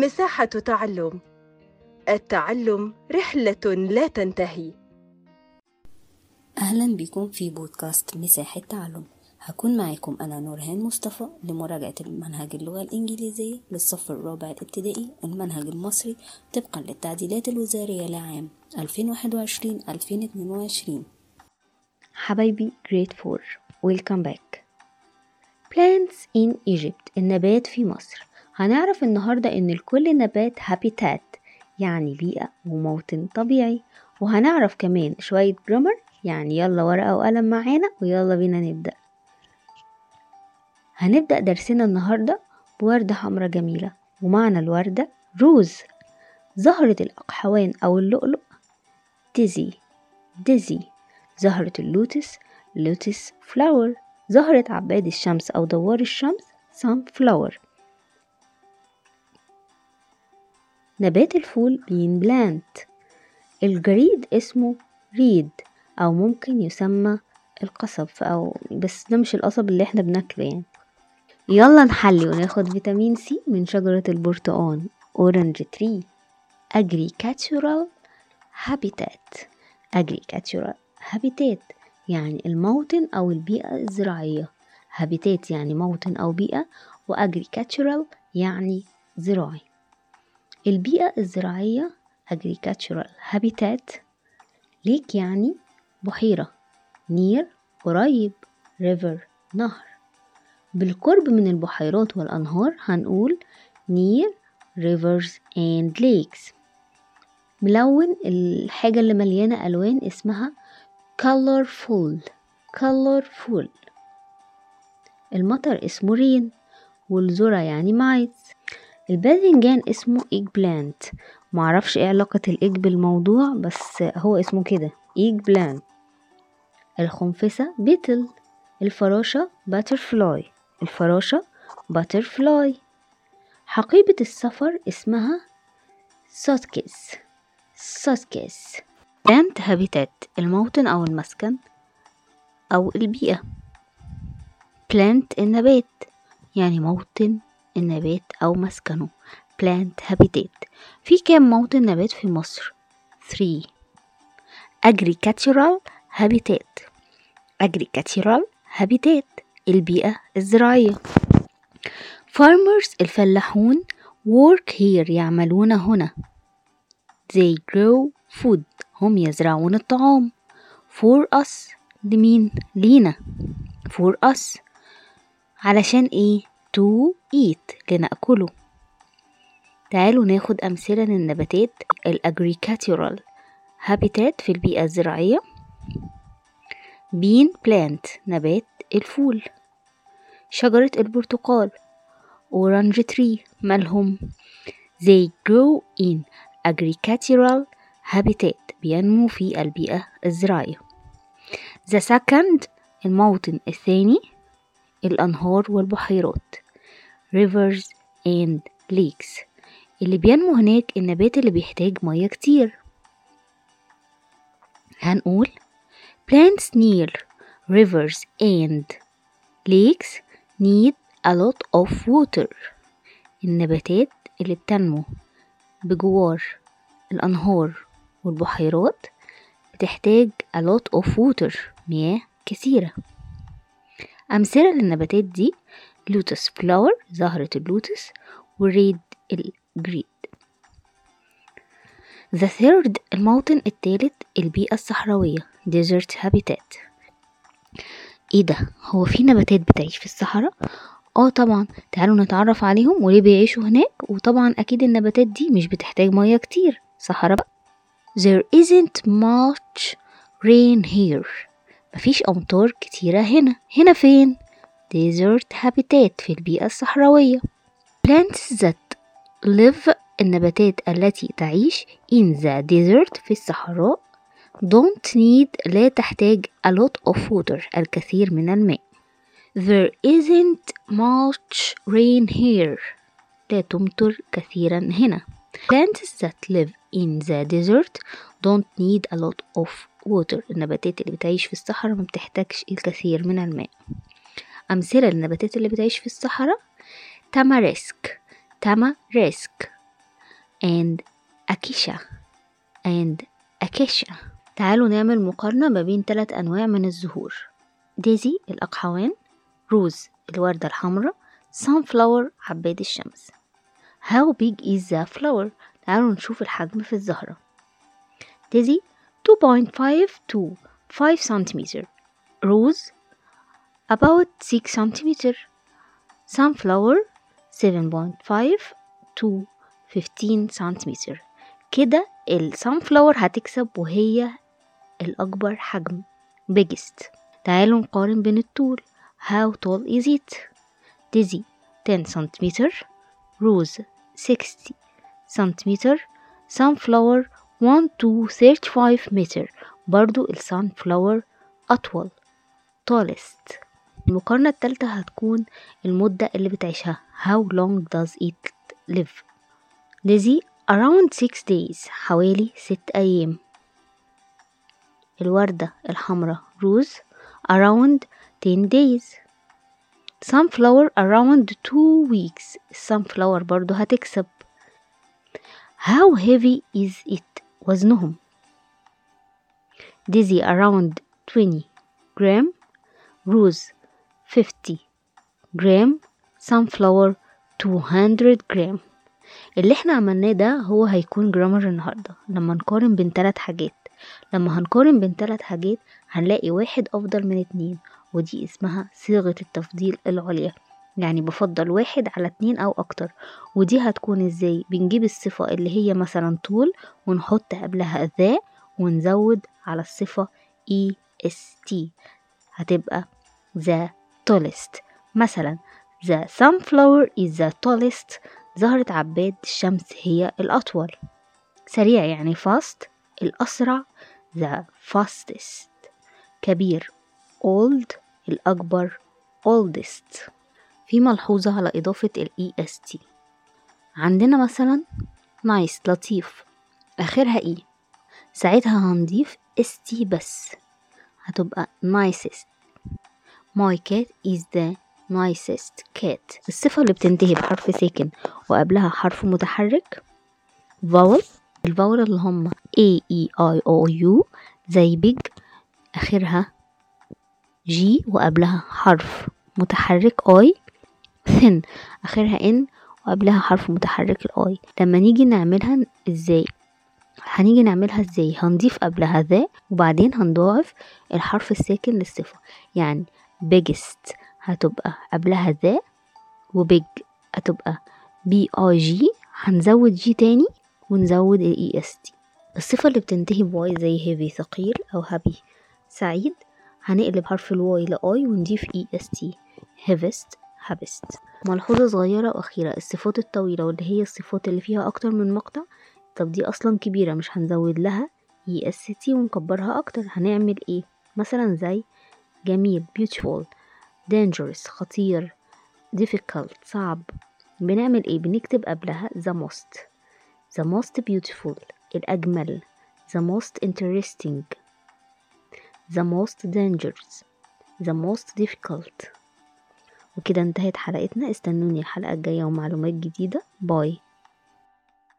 مساحة تعلم. التعلم رحلة لا تنتهي. أهلا بكم في بودكاست مساحة تعلم. هكون معكم أنا نورهان مصطفى لمراجعة منهج اللغة الإنجليزية للصف الرابع الابتدائي، المنهج المصري طبقا للتعديلات الوزارية لعام 2021-2022. حبايبي Grade 4 Welcome back. Plants in Egypt، النبات في مصر. هنعرف النهاردة إن لكل نبات هابيتات، يعني بيئة وموطن طبيعي، وهنعرف كمان شوية جرامر. يعني يلا ورقة وقلم معانا ويلا بينا نبدأ. هنبدأ درسنا النهاردة بوردة حمراء جميلة، ومعنى الوردة روز. زهرة الأقحوان أو اللؤلؤ ديزي ديزي. زهرة اللوتس لوتس فلاور. زهرة عباد الشمس أو دوار الشمس سان فلاور. نبات الفول بين بلانت. الجريد اسمه ريد أو ممكن يسمى القصب، أو بس ده مش القصب اللي احنا بناكله يعني. يلا نحلي وناخد فيتامين سي من شجرة البرتقان أورنج تري. Agricultural Habitat. Agricultural Habitat يعني الموطن أو البيئة الزراعية. Habitat يعني موطن أو بيئة، وAgricultural يعني زراعي. البيئة الزراعية Agricultural Habitat. ليك يعني بحيرة، نير قريب، river نهر. بالقرب من البحيرات والأنهار هنقول near rivers and lakes. ملون الحاجة اللي مليانة ألوان اسمها colorful colorful. المطر اسمه رين، والذرة يعني معيز. الباذنجان اسمه egg plant. معرفش ايه علاقة الإيج بالموضوع بس هو اسمه كده egg plant. الخنفسة بيتل. الفراشة butterfly. الفراشة butterfly. حقيبة السفر اسمها سوتكيس سوتكيس. Plant Habitat الموطن أو المسكن أو البيئة. Plant النبات يعني موطن النبات أو مسكنه. Plant Habitat. في كام موطن نبات في مصر؟ 3. Agricultural Habitat. Agricultural Habitat البيئة الزراعية. Farmers الفلاحون. Work here يعملون هنا. They grow food هم يزرعون الطعام. For us لمين؟ لينا. For us علشان ايه؟ to eat لنأكله. تعالوا ناخد أمثلة للنباتات الأجريكاتورال هابيتات في البيئة الزراعية. بين بلانت نبات الفول. شجرة البرتقال أورانج تري. مالهم؟ they grow in agricultural habitat بينمو في البيئة الزراعية. the second الموطن الثاني الأنهار والبحيرات rivers and lakes. اللي بينمو هناك النبات اللي بيحتاج مياه كتير هنقول plants near rivers and lakes need a lot of water. النباتات اللي بتنمو بجوار الأنهار والبحيرات بتحتاج a lot of water مياه كثيرة. أمثلة للنباتات دي لوتس فلاور زهرة اللوتس، وريد الجريد. The third الموطن الثالث البيئة الصحراوية Desert Habitat. ايه ده؟ هو في نباتات بتعيش في الصحراء؟ طبعا. تعالوا نتعرف عليهم وليه بيعيشوا هناك، وطبعا اكيد النباتات دي مش بتحتاج مياه كتير، صحراء بقى. There isn't much rain here. مفيش أمطار كتيرة هنا فين؟ Desert Habitat في البيئة الصحراوية. Plants that live النباتات التي تعيش in the desert في الصحراء. don't need لا تحتاج a lot of water الكثير من الماء. there isn't much rain here لا تمطر كثيرا هنا. plants that live in the desert don't need a lot of water. النباتات اللي بتعيش في الصحراء ما بتحتاجش الكثير من الماء. أمثلة للنباتات اللي بتعيش في الصحراء تمارسك. تمارسك and acacia and acacia. تعالوا نعمل مقارنة ما بين 3 أنواع من الزهور: ديزي الأقحوان، روز الوردة الحمراء، sunflower عباد الشمس. How big is the flower؟ تعالوا نشوف الحجم في الزهرة. ديزي 2.5 to 5 cm، rose about 6 cm، sunflower 7.5 to 15 cm. كده الsunflower هتكسب وهي الأكبر حجم biggest. تعالوا نقارن بين الطول. How tall is it؟ ديزي 10 cm، rose 60 cm، sunflower 1 to 35 meter. برضو الsunflower أطول tallest. المقارنة الثالثة هتكون المدة اللي بتعيشها. How long does it live؟ ديزي around 6 days، حوالي 6 أيام. الوردة الحمراء rose around 10 days، sunflower around 2 weeks. sunflower برضو هتكسب. How heavy is it؟ وزنهم. Daisy around 20 grams، rose 50 grams، sunflower 200 grams. اللي احنا عملناه ده هو هيكون جرامر النهاردة. لما نقارن بين 3 حاجات، لما هنقارن بين 3 حاجات هنلاقي 1 أفضل من 2، ودي اسمها صيغة التفضيل العليا، يعني بفضل 1 على 2 أو أكتر. ودي هتكون ازاي؟ بنجيب الصفة اللي هي مثلا طول ونحط قبلها ذا ونزود على الصفة est، هتبقى the tallest. مثلا the sunflower is the tallest. زهرة عباد الشمس هي الأطول. سريع يعني fast، الأسرع the fastest. كبير old، الأكبر oldest. في ملحوظة على إضافة ال est. عندنا مثلا nice لطيف آخرها ايه، ساعتها هنضيف est بس، هتبقى nicest. my cat is the nicest cat. الصفة اللي بتنتهي بحرف ساكن وقبلها حرف متحرك vowel، الفاول اللي هم a e i o u زي big، آخرها g وقبلها حرف متحرك i، thin آخرها n وقبلها حرف متحرك i. لما نيجي نعملها ازاي؟ هنيجي نعملها ازاي؟ هنضيف قبلها ذا وبعدين هنضاعف الحرف الساكن للصفة، يعني biggest هتبقى قبلها ذا وبيج هتبقى بي اي جي، هنزود جي تاني ونزود الاي اس تي. الصفة اللي بتنتهي بواي زي هيفي ثقيل او هابي سعيد هنقلب حرف الواي لاي ونضيف اي اس تي، هيفست هابست. ملحوظة صغيرة واخيرة، الصفات الطويلة واللي هي الصفات اللي فيها اكتر من مقطع، طب دي اصلا كبيرة مش هنزود لها اي اس تي ونكبرها اكتر، هنعمل ايه؟ مثلا زي جميل beautiful، dangerous خطير، difficult صعب. بنعمل ايه؟ بنكتب قبلها the most، the most beautiful الأجمل، the most interesting، the most dangerous، the most difficult. وكده انتهت حلقتنا. استنوني الحلقة الجاية ومعلومات جديدة. باي.